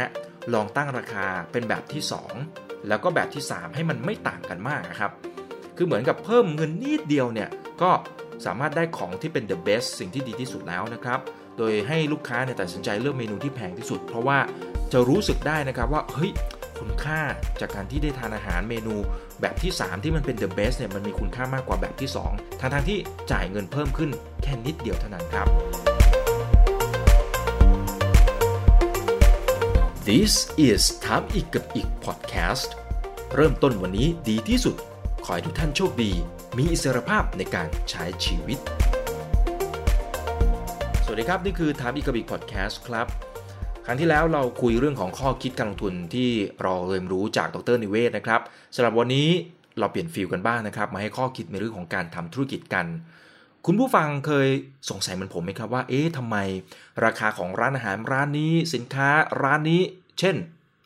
ฮะลองตั้งราคาเป็นแบบที่2แล้วก็แบบที่3ให้มันไม่ต่างกันมากครับคือเหมือนกับเพิ่มเงินนิดเดียวเนี่ยก็สามารถได้ของที่เป็น the best สิ่งที่ดีที่สุดแล้วนะครับโดยให้ลูกค้าเนี่ยตัดสินใจเลือกเมนูที่แพงที่สุดเพราะว่าจะรู้สึกได้นะครับว่าเฮ้ยคุณค่าจากการที่ได้ทานอาหารเมนูแบบที่3ที่มันเป็น the best เนี่ยมันมีคุณค่ามากกว่าแบบที่2ทั้งที่จ่ายเงินเพิ่มขึ้นแค่นิดเดียวเท่านั้นครับ This is ถามอีกกับอีก podcast เริ่มต้นวันนี้ดีที่สุดขอให้ทุกท่านโชคดีมีอิสรภาพในการใช้ชีวิตสวัสดีครับนี่คือถามอีกกับอีก podcast ครับครั้งที่แล้วเราคุยเรื่องของข้อคิดการลงทุนที่เราเรียนรู้จากดร.นิเวศนะครับสำหรับวันนี้เราเปลี่ยนฟิลกันบ้างนะครับมาให้ข้อคิดในเรื่องของการทำธุรกิจกันคุณผู้ฟังเคยสงสัยเหมือนผมไหมครับว่าเอ๊ะทำไมราคาของร้านอาหารร้านนี้สินค้าร้านนี้เช่น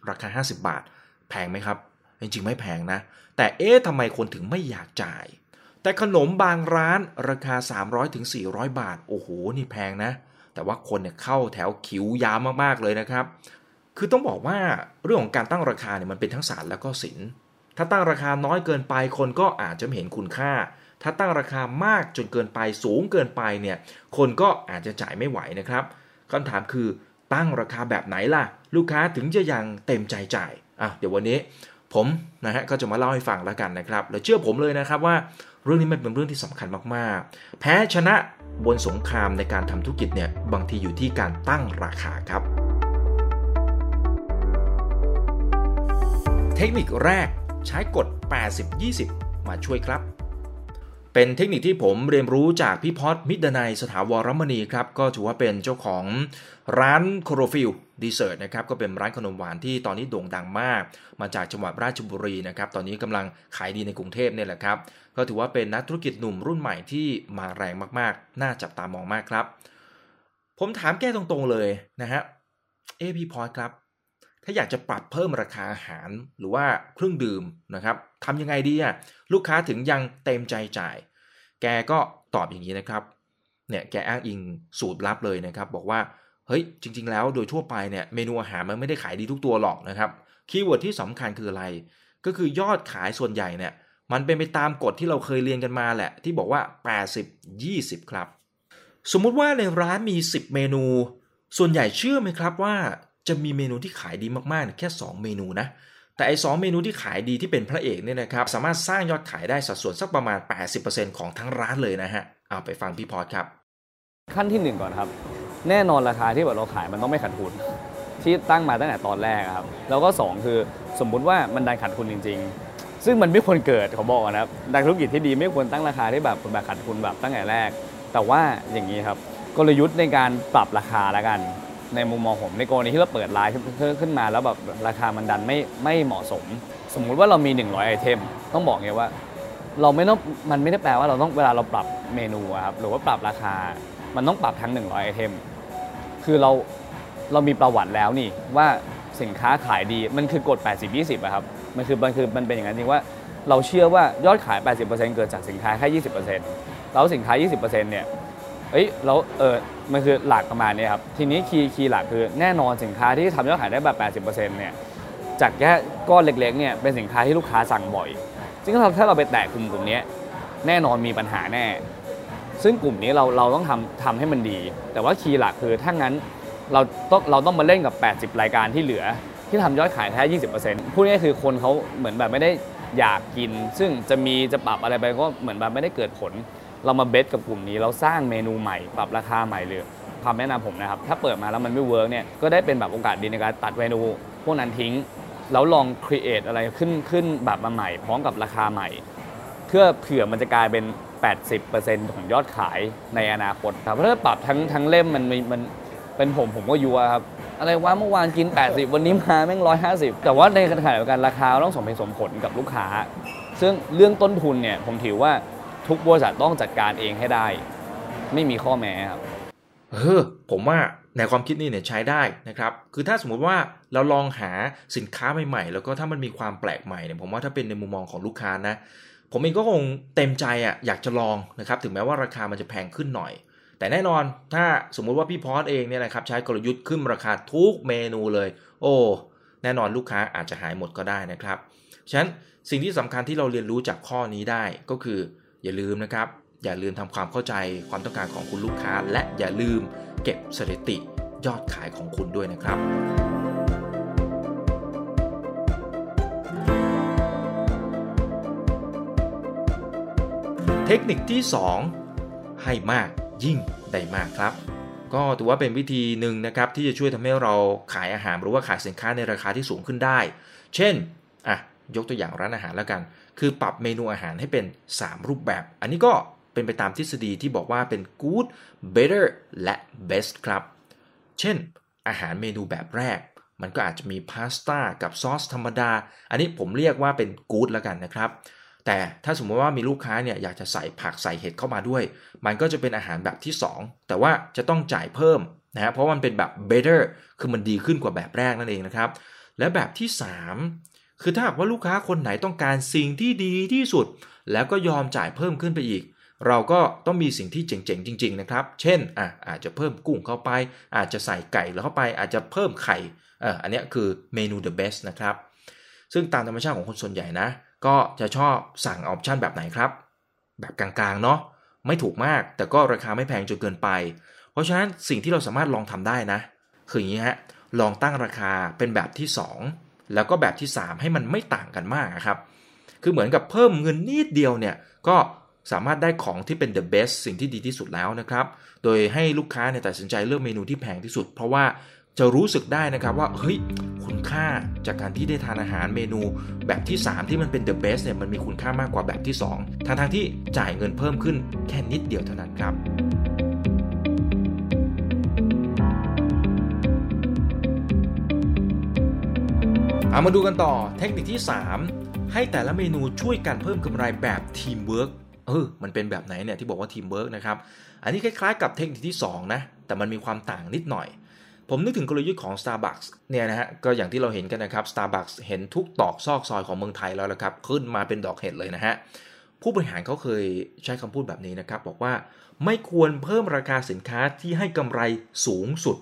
ราคา50 บาทแพงไหมครับจริงๆไม่แพงนะแต่เอ๊ะทำไมคนถึงไม่อยากจ่ายแต่ขนมบางร้านราคา 300-400 บาทโอ้โหนี่แพงนะแต่ว่าคนเนี่ยเข้าแถวคิวยาวมากๆเลยนะครับคือต้องบอกว่าเรื่องของการตั้งราคาเนี่ยมันเป็นทั้งศาสตร์แล้วก็ศิลป์ถ้าตั้งราคาน้อยเกินไปคนก็อาจจะไม่เห็นคุณค่าถ้าตั้งราคามากจนเกินไปสูงเกินไปเนี่ยคนก็อาจจะจ่ายไม่ไหวนะครับคำถามคือตั้งราคาแบบไหนล่ะลูกค้าถึงจะยังเต็มใจจ่ายเดี๋ยววันนี้ผมนะฮะก็จะมาเล่าให้ฟังแล้วกันนะครับแล้วเชื่อผมเลยนะครับว่าเรื่องนี้มันเป็นเรื่องที่สำคัญมากๆแพ้ชนะบนสงครามในการทำธุรกิจเนี่ยบางทีอยู่ที่การตั้งราคาครับเทคนิคแรกใช้กฎ 80-20 มาช่วยครับเป็นเทคนิคที่ผมเรียนรู้จากพี่พอดมิตรนายสถาวรมณีครับก็ถือว่าเป็นเจ้าของร้านโคโรฟิลดีเซอร์ตนะครับก็เป็นร้านขนมหวานที่ตอนนี้โด่งดังมากมาจากจังหวัดราชบุรีนะครับตอนนี้กำลังขายดีในกรุงเทพเนี่ยแหละครับก็ถือว่าเป็นนักธุรกิจหนุ่มรุ่นใหม่ที่มาแรงมากๆน่าจับตามองมากครับผมถามแกตรงๆเลยนะฮะพี่พอดครับถ้าอยากจะปรับเพิ่มราคาอาหารหรือว่าเครื่องดื่มนะครับทำยังไงดีอ่ะลูกค้าถึงยังเต็มใจจ่ายแกก็ตอบอย่างนี้นะครับเนี่ยแกอ้างอิงสูตรลับเลยนะครับบอกว่าเฮ้ยจริงๆแล้วโดยทั่วไปเนี่ยเมนูอาหารมันไม่ได้ขายดีทุกตัวหรอกนะครับคีย์เวิร์ดที่สำคัญคืออะไรก็คือยอดขายส่วนใหญ่เนี่ยมันเป็นไปตามกฎที่เราเคยเรียนกันมาแหละที่บอกว่า 80-20 ครับสมมุติว่าในร้านมี10เมนูส่วนใหญ่เชื่อไหมครับว่าจะมีเมนูที่ขายดีมากๆแค่2เมนูนะแต่ไอ้2เมนูที่ขายดีที่เป็นพระเอกเนี่ยนะครับสามารถสร้างยอดขายได้สัดส่วนสักประมาณ 80% ของทั้งร้านเลยนะฮะเอาไปฟังพี่พอดครับขั้นที่1ก่อนครับแน่นอนราคาที่แบบเราขายมันต้องไม่ขาดทุนที่ตั้งมาตั้งแต่ตอนแรกครับแล้วก็2คือสมมุติว่ามันดันขาดทุนจริงๆซึ่งมันไม่ควรเกิดขอบอกนะครับนักธุรกิจที่ดีไม่ควรตั้งราคาที่แบบคุณแบบขาดทุนแบบตั้งแต่แรกแต่ว่าอย่างนี้ครับกลยุทธ์ในการปรับราคาละกันในมุมมองผมในกรณีที่เราเปิดร้านขึ้นมาแล้วแบบราคามันดันไม่เหมาะสมสมมุติว่าเรามี100ไอเทมต้องบอกไงว่าเราไม่ต้องมันไม่ได้แปลว่าเราต้องเวลาเราปรับเมนูครับหรือว่าปรับราคามันต้องปรับทั้ง100ไอเทมคือเรามีประวัติแล้วนี่ว่าสินค้าขายดีมันคือกฎ 80-20 อะครับมันเป็นอย่างนั้นจริงว่าเราเชื่อว่ายอดขาย 80% เกิดจากสินค้าแค่ 20% แล้วสินค้า 20% เนี่ยแล้วมันคือหลักประมาณนี้ครับทีนี้คีย์หลักคือแน่นอนสินค้าที่ทำยอดขายได้แบบ 80% เนี่ยจากแค่ก้อนเล็กๆเนี่ยเป็นสินค้าที่ลูกค้าสั่งบ่อยซึ่งถ้าเราไปแตะกลุ่มนี้แน่นอนมีปัญหาแน่ซึ่งกลุ่มนี้เราต้องทำให้มันดีแต่ว่าคีย์หลักคือถ้างั้นเราต้องมาเล่นกับ 80 รายการที่เหลือที่ทำยอดขายแค่ 20% พูดง่ายๆคือคนเขาเหมือนแบบไม่ได้อยากกินซึ่งจะปรับอะไรไปก็เหมือนแบบไม่ได้เกิดผลเรามาเบสกับกลุ่มนี้เราสร้างเมนูใหม่ปรับราคาใหม่เลยคำแนะนำผมนะครับถ้าเปิดมาแล้วมันไม่เวิร์กเนี่ยก็ได้เป็นแบบโอกาสดีในการตัดเมนูพวกนั้นทิ้งแล้วลองครีเอทอะไรขึ้นแบบมาใหม่พร้อมกับราคาใหม่เพื่อเผื่อมันจะกลายเป็น 80% ของยอดขายในอนาคตครับเพราะถ้าปรับทั้งเล่มมันเป็นผมก็ยัวครับอะไรว่าเมื่อวานกิน80วันนี้มาแม่ง150แต่ว่าในขณะเดียวกันราคาต้องสมเหตุสมผลกับลูกค้าซึ่งเรื่องต้นทุนเนี่ยผมถือว่าทุกบริษัทต้องจัดการเองให้ได้ไม่มีข้อแม้ครับผมว่าในความคิดนี่เนี่ยใช้ได้นะครับคือถ้าสมมุติว่าเราลองหาสินค้าใหม่ๆแล้วก็ถ้ามันมีความแปลกใหม่เนี่ยผมว่าถ้าเป็นในมุมมองของลูกค้านะผมเองก็คงเต็มใจอยากจะลองนะครับถึงแม้ว่าราคามันจะแพงขึ้นหน่อย แต่แน่นอนถ้าสมมุติว่าพี่พอสเองเนี่ยนะครับใช้กลยุทธ์ขึ้นราคาทุกเมนูเลยโอ้แน่นอนลูกค้าอาจจะหายหมดก็ได้นะครับฉะนั้นสิ่งที่สำคัญที่เราเรียนรู้จากข้อนี้ได้ก็คืออย่าลืมนะครับอย่าลืมทำความเข้าใจความต้องการของคุณลูกค้าและอย่าลืมเก็บสถิติยอดขายของคุณด้วยนะครับเทคนิคที่ 2 ให้มากยิ่งได้มากครับก็ถือว่าเป็นวิธีหนึ่งนะครับที่จะช่วยทำให้เราขายอาหารหรือว่าขายสินค้าในราคาที่สูงขึ้นได้เช่นอ่ะยกตัวอย่างร้านอาหารแล้วกันคือปรับเมนูอาหารให้เป็น3รูปแบบอันนี้ก็เป็นไปตามทฤษฎีที่บอกว่าเป็น good better และ best ครับเช่นอาหารเมนูแบบแรกมันก็อาจจะมีพาสต้ากับซอสธรรมดาอันนี้ผมเรียกว่าเป็น good แล้วกันนะครับแต่ถ้าสมมติว่ามีลูกค้าเนี่ยอยากจะใส่ผักใส่เห็ดเข้ามาด้วยมันก็จะเป็นอาหารแบบที่2แต่ว่าจะต้องจ่ายเพิ่มนะฮะเพราะมันเป็นแบบ better คือมันดีขึ้นกว่าแบบแรกนั่นเองนะครับและแบบที่3คือถ้าหากว่าลูกค้าคนไหนต้องการสิ่งที่ดีที่สุดแล้วก็ยอมจ่ายเพิ่มขึ้นไปอีกเราก็ต้องมีสิ่งที่เจ๋งๆจริงๆนะครับเช่นอาจจะเพิ่มกุ้งเข้าไปอาจจะใส่ไก่เข้าไปอาจจะเพิ่มไข่อันนี้คือเมนู the best นะครับซึ่งตามธรรมชาติของคนส่วนใหญ่นะก็จะชอบสั่งออปชันแบบไหนครับแบบกลางๆเนาะไม่ถูกมากแต่ก็ราคาไม่แพงจนเกินไปเพราะฉะนั้นสิ่งที่เราสามารถลองทำได้นะคืออย่างนี้ฮะลองตั้งราคาเป็นแบบที่2แล้วก็แบบที่3ให้มันไม่ต่างกันมากครับคือเหมือนกับเพิ่มเงินนิดเดียวเนี่ยก็สามารถได้ของที่เป็น the best สิ่งที่ดีที่สุดแล้วนะครับโดยให้ลูกค้าเนี่ยตัดสินใจเลือกเมนูที่แพงที่สุดเพราะว่าจะรู้สึกได้นะครับว่าเฮ้ยคุณค่าจากการที่ได้ทานอาหารเมนูแบบที่3ที่มันเป็น the best เนี่ยมันมีคุณค่ามากกว่าแบบที่2ทั้งที่จ่ายเงินเพิ่มขึ้นแค่นิดเดียวเท่านั้นครับเอามาดูกันต่อเทคนิคที่3ให้แต่ละเมนูช่วยกันเพิ่มกำไรแบบทีมเวิร์กมันเป็นแบบไหนเนี่ยที่บอกว่าทีมเวิร์กนะครับอันนี้คล้ายๆกับเทคนิคที่2นะแต่มันมีความต่างนิดหน่อยผมนึกถึงกลยุทธ์ของ Starbucks เนี่ยนะฮะก็อย่างที่เราเห็นกันนะครับ Starbucks เห็นทุกตอกซอกซอยของเมืองไทยแล้วละครับขึ้นมาเป็นดอกเห็ดเลยนะฮะผู้บริหารเขาเคยใช้คำพูดแบบนี้นะครับบอกว่าไม่ควรเพิ่มราคาสินค้าที่ให้กำไรสูงสุด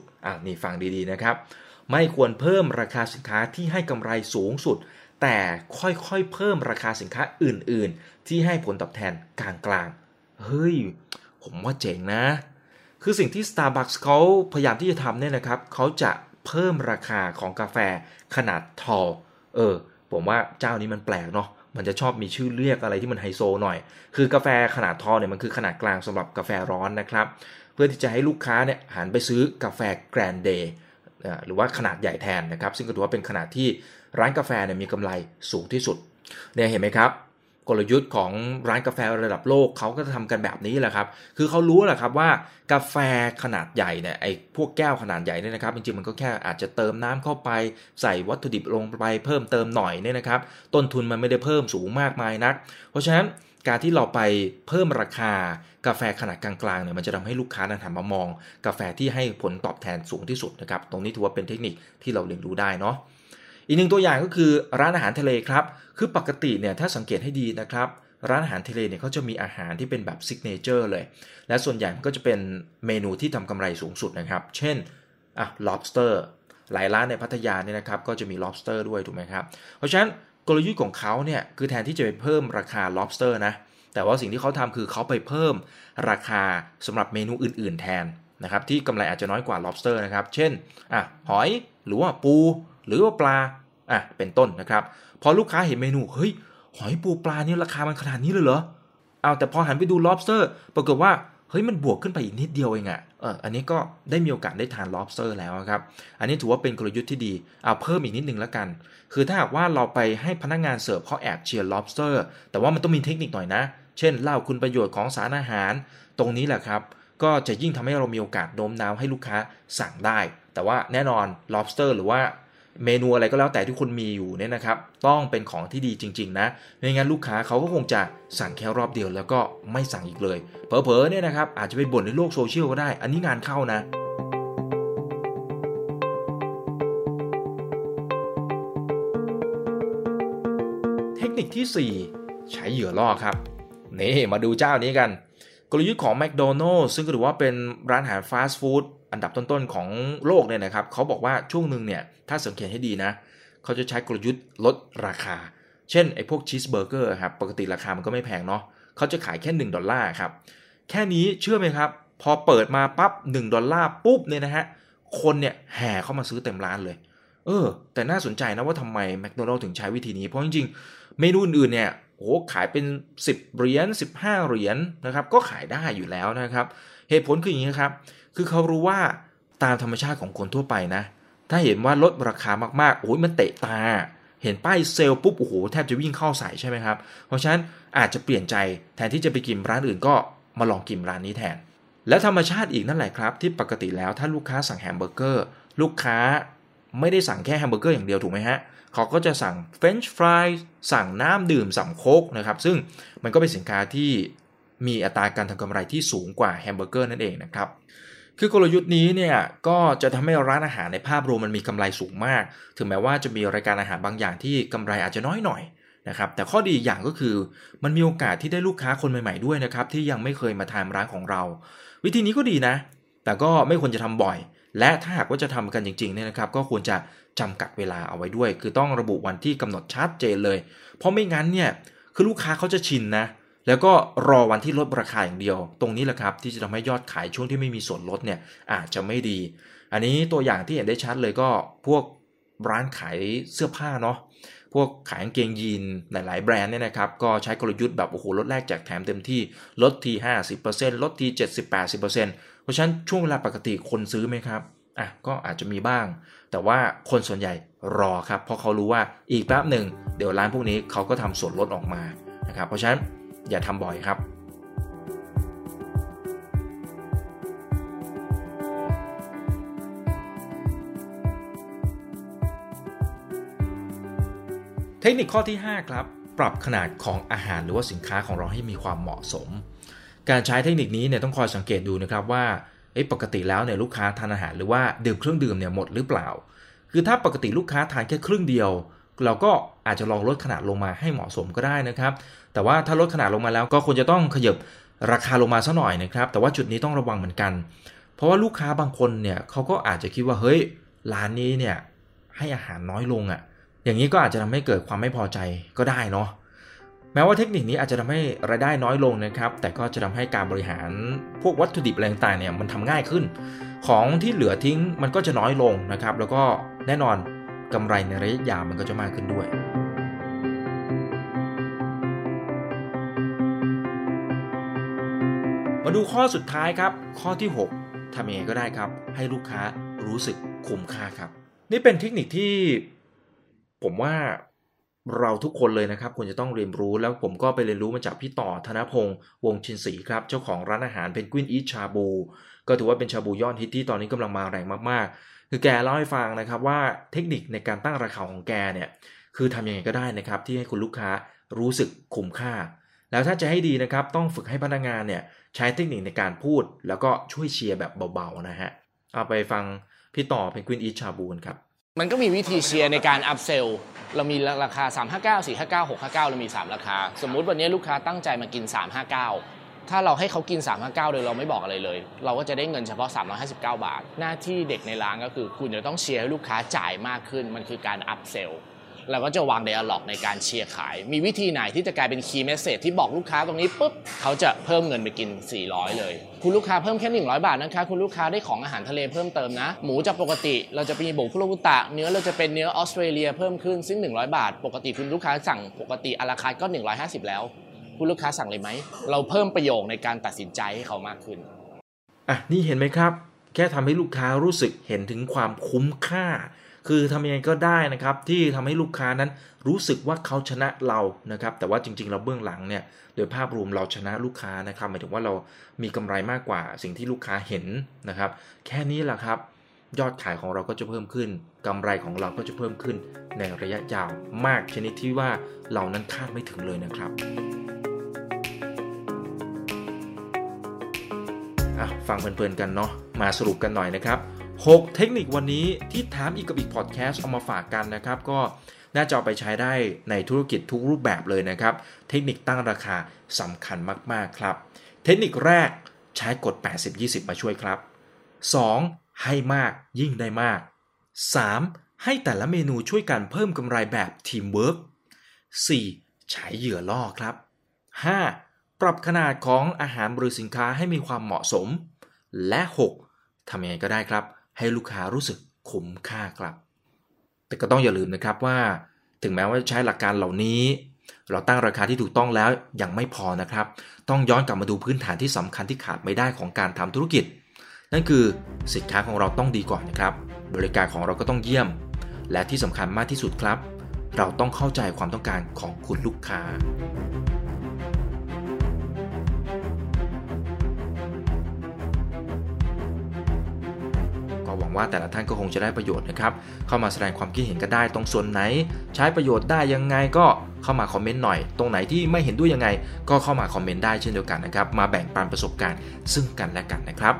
นี่ฟังดีๆนะครับไม่ควรเพิ่มราคาสินค้าที่ให้กำไรสูงสุดแต่ค่อยๆเพิ่มราคาสินค้าอื่นๆที่ให้ผลตอบแทนกลางๆเฮ้ยผมว่าเจ๋งนะคือสิ่งที่ Starbucks เขาพยายามที่จะทำเนี่ยนะครับเขาจะเพิ่มราคาของกาแฟขนาดtallผมว่าเจ้านี้มันแปลกเนาะมันจะชอบมีชื่อเรียกอะไรที่มันไฮโซหน่อยคือกาแฟขนาดtallเนี่ยมันคือขนาดกลางสำหรับกาแฟร้อนนะครับเพื่อที่จะให้ลูกค้าเนี่ยหันไปซื้อกาแฟแกรนเดย์หรือว่าขนาดใหญ่แทนนะครับซึ่งก็ถือว่าเป็นขนาดที่ร้านกาแฟเนี่ยมีกำไรสูงที่สุดเนี่ยเห็นไหมครับกลยุทธ์ของร้านกาแฟระดับโลกเขาก็ทำกันแบบนี้แหละครับคือเขารู้แหละครับว่ากาแฟขนาดใหญ่เนี่ยไอ้พวกแก้วขนาดใหญ่เนี่ยนะครับจริงๆมันก็แค่อาจจะเติมน้ำเข้าไปใส่วัตถุดิบลงไปเพิ่มเติมหน่อยเนี่ยนะครับต้นทุนมันไม่ได้เพิ่มสูงมากมายนักเพราะฉะนั้นการที่เราไปเพิ่มราคากาแฟขนาดกลางๆเนี่ยมันจะทำให้ลูกค้านั้นหันมามองกาแฟที่ให้ผลตอบแทนสูงที่สุดนะครับตรงนี้ถือว่าเป็นเทคนิคที่เราเรียนรู้ได้เนาะอีกหนึ่งตัวอย่างก็คือร้านอาหารทะเลครับคือปกติเนี่ยถ้าสังเกตให้ดีนะครับร้านอาหารทะเลเนี่ยเขาจะมีอาหารที่เป็นแบบซิกเนเจอร์เลยและส่วนใหญ่มันก็จะเป็นเมนูที่ทำกำไรสูงสุดนะครับเช่นlobster หลายร้านในพัทยาเนี่ยนะครับก็จะมี lobster ด้วยถูกไหมครับเพราะฉะนั้นกลยุทธ์ของเขาเนี่ยคือแทนที่จะไปเพิ่มราคา lobster นะแต่ว่าสิ่งที่เขาทำคือเขาไปเพิ่มราคาสำหรับเมนูอื่นๆแทนนะครับที่กำไรอาจจะน้อยกว่า lobster นะครับเช่นหอยหรือว่าปูหรือว่าปลาเป็นต้นนะครับพอลูกค้าเห็นเมนูเฮ้ยหอยปูปลานี่ราคามันขนาดนี้เลยเหรอแต่พอหันไปดู lobster ปรากฏว่าเฮ้ยมันบวกขึ้นไปอีกนิดเดียวเองอันนี้ก็ได้มีโอกาสได้ทาน lobster แล้วครับอันนี้ถือว่าเป็นกลยุทธ์ที่ดีเพิ่มอีกนิดนึงแล้วกันคือถ้าหากว่าเราไปให้พนักงานเสิร์ฟเขาแอบเชียร์ lobster แต่ว่ามันต้องมีเทคนิคหน่อยนะเช่นเล่าคุณประโยชน์ของสารอาหารตรงนี้แหละครับก็จะยิ่งทำให้เรามีโอกาสโน้มน้าวให้ลูกค้าสั่งได้แต่ว่าแน่นอน lobster หรือว่าเมนูอะไรก็แล้วแต่ที่คุณมีอยู่เนี่ยนะครับต้องเป็นของที่ดีจริงๆนะไม่งั้นลูกค้าเขาก็คงจะสั่งแค่รอบเดียวแล้วก็ไม่สั่งอีกเลยเผลอๆเนี่ยนะครับอาจจะไปบ่นในโลกโซเชียลก็ได้อันนี้งานเข้านะเทคนิคที่4ใช้เหยื่อล่อครับนี่มาดูเจ้านี้กัน กลยุทธ์ของ McDonald's ซึ่งก็ถือว่าเป็นร้านอาหารฟาสต์ฟู้ดอันดับต้นๆของโลกเนี่ยนะครับเขาบอกว่าช่วงหนึ่งเนี่ยถ้าสังเกตให้ดีนะเขาจะใช้กลยุทธ์ลดราคาเช่นไอ้พวกชีสเบอร์เกอร์ครับปกติราคามันก็ไม่แพงเนาะเขาจะขายแค่$1ครับแค่นี้เชื่อไหมครับพอเปิดมาปั๊บ$1ปุ๊บเนี่ยนะฮะคนเนี่ยแห่เข้ามาซื้อเต็มร้านเลยแต่น่าสนใจนะว่าทำไมแมคโดนัลด์ถึงใช้วิธีนี้เพราะจริงๆเมนูอื่นๆเนี่ยโอ้ขายเป็น$10$15นะครับก็ขายได้อยู่แล้วนะครับเหตุผลคืออย่างนี้ครับคือเขารู้ว่าตามธรรมชาติของคนทั่วไปนะถ้าเห็นว่าลดราคามากๆโอ้ยมันเตะตาเห็นป้ายเซลล์ปุ๊บโอ้โหแทบจะวิ่งเข้าใส่ใช่ไหมครับเพราะฉะนั้นอาจจะเปลี่ยนใจแทนที่จะไปกินร้านอื่นก็มาลองกินร้านนี้แทนและธรรมชาติอีกนั่นแหละครับที่ปกติแล้วถ้าลูกค้าสั่งแฮมเบอร์เกอร์ลูกค้าไม่ได้สั่งแค่แฮมเบอร์เกอร์อย่างเดียวถูกไหมฮะเขาก็จะสั่งเฟรนช์ฟรายสั่งน้ำดื่มสั่งโค้กนะครับซึ่งมันก็เป็นสินค้าที่มีอัตราการทำกำไรที่สูงกว่าแฮมเบอร์เกอร์นั่นเองนะครับคือกลยุทธ์นี้เนี่ยก็จะทำให้ร้านอาหารในภาพรวมมันมีกำไรสูงมากถึงแม้ว่าจะมีรายการอาหารบางอย่างที่กำไรอาจจะน้อยหน่อยนะครับแต่ข้อดีอย่างก็คือมันมีโอกาสที่ได้ลูกค้าคนใหม่ๆด้วยนะครับที่ยังไม่เคยมาทานร้านของเราวิธีนี้ก็ดีนะแต่ก็ไม่ควรจะทำบ่อยและถ้าหากว่าจะทำกันจริงๆเนี่ยนะครับก็ควรจะจำกัดเวลาเอาไว้ด้วยคือต้องระบุวันที่กำหนดชัดเจนเลยเพราะไม่งั้นเนี่ยคือลูกค้าเขาจะชินนะแล้วก็รอวันที่ลดราคาอย่างเดียวตรงนี้แหละครับที่จะทำให้ยอดขายช่วงที่ไม่มีส่วนลดเนี่ยอาจจะไม่ดีอันนี้ตัวอย่างที่เห็นได้ชัดเลยก็พวกร้านขายเสื้อผ้าเนาะพวกขายกางเกงยีนหลายๆแบรนด์เนี่ยนะครับก็ใช้กลยุทธ์แบบโอ้โหลดแรกแจกแถมเต็มที่ลดที 50% ลดที 70-80% เพราะฉะนั้นช่วงเวลาปกติคนซื้อไหมครับก็อาจจะมีบ้างแต่ว่าคนส่วนใหญ่รอครับเพราะเขารู้ว่าอีกแป๊บหนึ่งเดี๋ยวร้านพวกนี้เขาก็ทำส่วนลดออกมานะครับเพราะฉะนั้นอย่าทำบ่อยครับเทคนิคข้อที่5ครับปรับขนาดของอาหารหรือว่าสินค้าของเราให้มีความเหมาะสมการใช้เทคนิคนี้เนี่ยต้องคอยสังเกตดูนะครับว่าปกติแล้วเนี่ยลูกค้าทานอาหารหรือว่าดื่มเครื่องดื่มเนี่ยหมดหรือเปล่าคือถ้าปกติลูกค้าทานแค่ครึ่งเดียวเราก็อาจจะลองลดขนาดลงมาให้เหมาะสมก็ได้นะครับแต่ว่าถ้าลดขนาดลงมาแล้วก็ควรจะต้องขยับราคาลงมาซะหน่อยนะครับแต่ว่าจุดนี้ต้องระวังเหมือนกันเพราะว่าลูกค้าบางคนเนี่ยเขาก็อาจจะคิดว่าเฮ้ยร้านนี้เนี่ยให้อาหารน้อยลงอย่างนี้ก็อาจจะทำให้เกิดความไม่พอใจก็ได้เนาะแม้ว่าเทคนิคนี้อาจจะทำให้รายได้น้อยลงนะครับแต่ก็จะทำให้การบริหารพวกวัตถุดิบอะไรต่างๆเนี่ยมันทำง่ายขึ้นของที่เหลือทิ้งมันก็จะน้อยลงนะครับแล้วก็แน่นอนกำไรในระยะยาวมันก็จะมากขึ้นด้วยมาดูข้อสุดท้ายครับข้อที่6ทำยังไงก็ได้ครับให้ลูกค้ารู้สึกคุ้มค่าครับนี่เป็นเทคนิคที่ผมว่าเราทุกคนเลยนะครับควรจะต้องเรียนรู้แล้วผมก็ไปเรียนรู้มาจากพี่ต่อธนพงศ์วงศ์ชินศรีครับเจ้าของร้านอาหารเพนกวินอีทชาบูก็ถือว่าเป็นชาบูยอดฮิตที่ตอนนี้กำลังมาแรงมากๆคือแกเล่าให้ฟังนะครับว่าเทคนิคในการตั้งราคาของแกเนี่ยคือทำยังไงก็ได้นะครับที่ให้คุณลูกค้ารู้สึกคุ้มค่าแล้วถ้าจะให้ดีนะครับต้องฝึกให้พนักงานเนี่ยใช้เทคนิคในการพูดแล้วก็ช่วยเชียร์แบบเบาๆนะฮะเอาไปฟังพี่ต่อเพนกวินอีทชาบูครับมันก็มีวิธีเชียร์ในการอัพเซลเรามีราคา359 459 659เรามี3ราคาสมมุติวันนี้ลูกค้าตั้งใจมากิน359ถ้าเราให้เขากิน359โดยเราไม่บอกอะไรเลยเราก็จะได้เงินเฉพาะ359 บาทหน้าที่เด็กในร้านก็คือคุณจะต้องเชียร์ให้ลูกค้าจ่ายมากขึ้นมันคือการอัพเซลเราก็จะวางไดอะล็อกในการเชียร์ขายมีวิธีไหนที่จะกลายเป็นคีย์เมสเสจที่บอกลูกค้าตรงนี้ปุ๊บเขาจะเพิ่มเงินไปกิน400เลยคุณลูกค้าเพิ่มแค่100 บาทนะคะคุณลูกค้าได้ของอาหารทะเลเพิ่มเติมนะหมูจากปกติเราจะมีหมูคุโรบุตะเนื้อเราจะเป็นเนื้อออสเตรเลียเพิ่มขึ้นซึ่ง100 บาทปกติคุณลูกค้าสั่งปกติอลาคาร์ทก็150แล้วคุณลูกค้าสั่งเลยไหมเราเพิ่มประโยคในการตัดสินใจให้เขามากขึ้นนี่เห็นไหมครับแค่ทำให้ลูกค้ารู้สึกเห็นถึงความคุ้มค่าคือทำยังไงก็ได้นะครับที่ทำให้ลูกค้านั้นรู้สึกว่าเขาชนะเรานะครับแต่ว่าจริงๆเราเบื้องหลังเนี่ยโดยภาพรวมเราชนะลูกค้านะครับหมายถึงว่าเรามีกำไรมากกว่าสิ่งที่ลูกค้าเห็นนะครับแค่นี้แหละครับยอดขายของเราก็จะเพิ่มขึ้นกำไรของเราก็จะเพิ่มขึ้นในระยะยาวมากชนิดที่ว่าเรานั้นคาดไม่ถึงเลยนะครับฟังเพลินๆกันเนาะมาสรุปกันหน่อยนะครับ6เทคนิควันนี้ที่ถามอีกกับอีกพอดแคสต์เอามาฝากกันนะครับก็น่าจะเอาไปใช้ได้ในธุรกิจทุกรูปแบบเลยนะครับเทคนิคตั้งราคาสำคัญมากๆครับ เทคนิคแรกใช้กฎ 80-20 มาช่วยครับ 2. ให้มากยิ่งได้มาก 3. ให้แต่ละเมนูช่วยกันเพิ่มกำไรแบบทีมเวิร์ค 4. ใช้เหยื่อล่อครับ 5. ปรับขนาดของอาหารหรือสินค้าให้มีความเหมาะสม และ 6. ทำยังไงก็ได้ครับให้ลูกค้ารู้สึกคุ้มค่าครับแต่ก็ต้องอย่าลืมนะครับว่าถึงแม้ว่าจะใช้หลักการเหล่านี้เราตั้งราคาที่ถูกต้องแล้วยังไม่พอนะครับต้องย้อนกลับมาดูพื้นฐานที่สำคัญที่ขาดไม่ได้ของการทำธุรกิจนั่นคือสินค้าของเราต้องดีก่อนนะครับบริการของเราก็ต้องเยี่ยมและที่สำคัญมากที่สุดครับเราต้องเข้าใจความต้องการของคุณลูกค้าหวังว่าแต่ละท่านก็คงจะได้ประโยชน์นะครับเข้ามาแสดงความคิดเห็นก็ได้ตรงส่วนไหนใช้ประโยชน์ได้ยังไงก็เข้ามาคอมเมนต์หน่อยตรงไหนที่ไม่เห็นด้วยยังไงก็เข้ามาคอมเมนต์ได้เช่นเดียวกันนะครับมาแบ่งปันประสบการณ์ซึ่งกันและกันนะครับ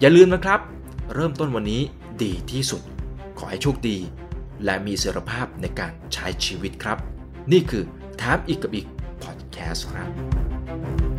อย่าลืมนะครับเริ่มต้นวันนี้ดีที่สุดขอให้โชคดีและมีเสรีภาพในการใช้ชีวิตครับนี่คือถามอีกกับอีกพอดแคสต์ครับ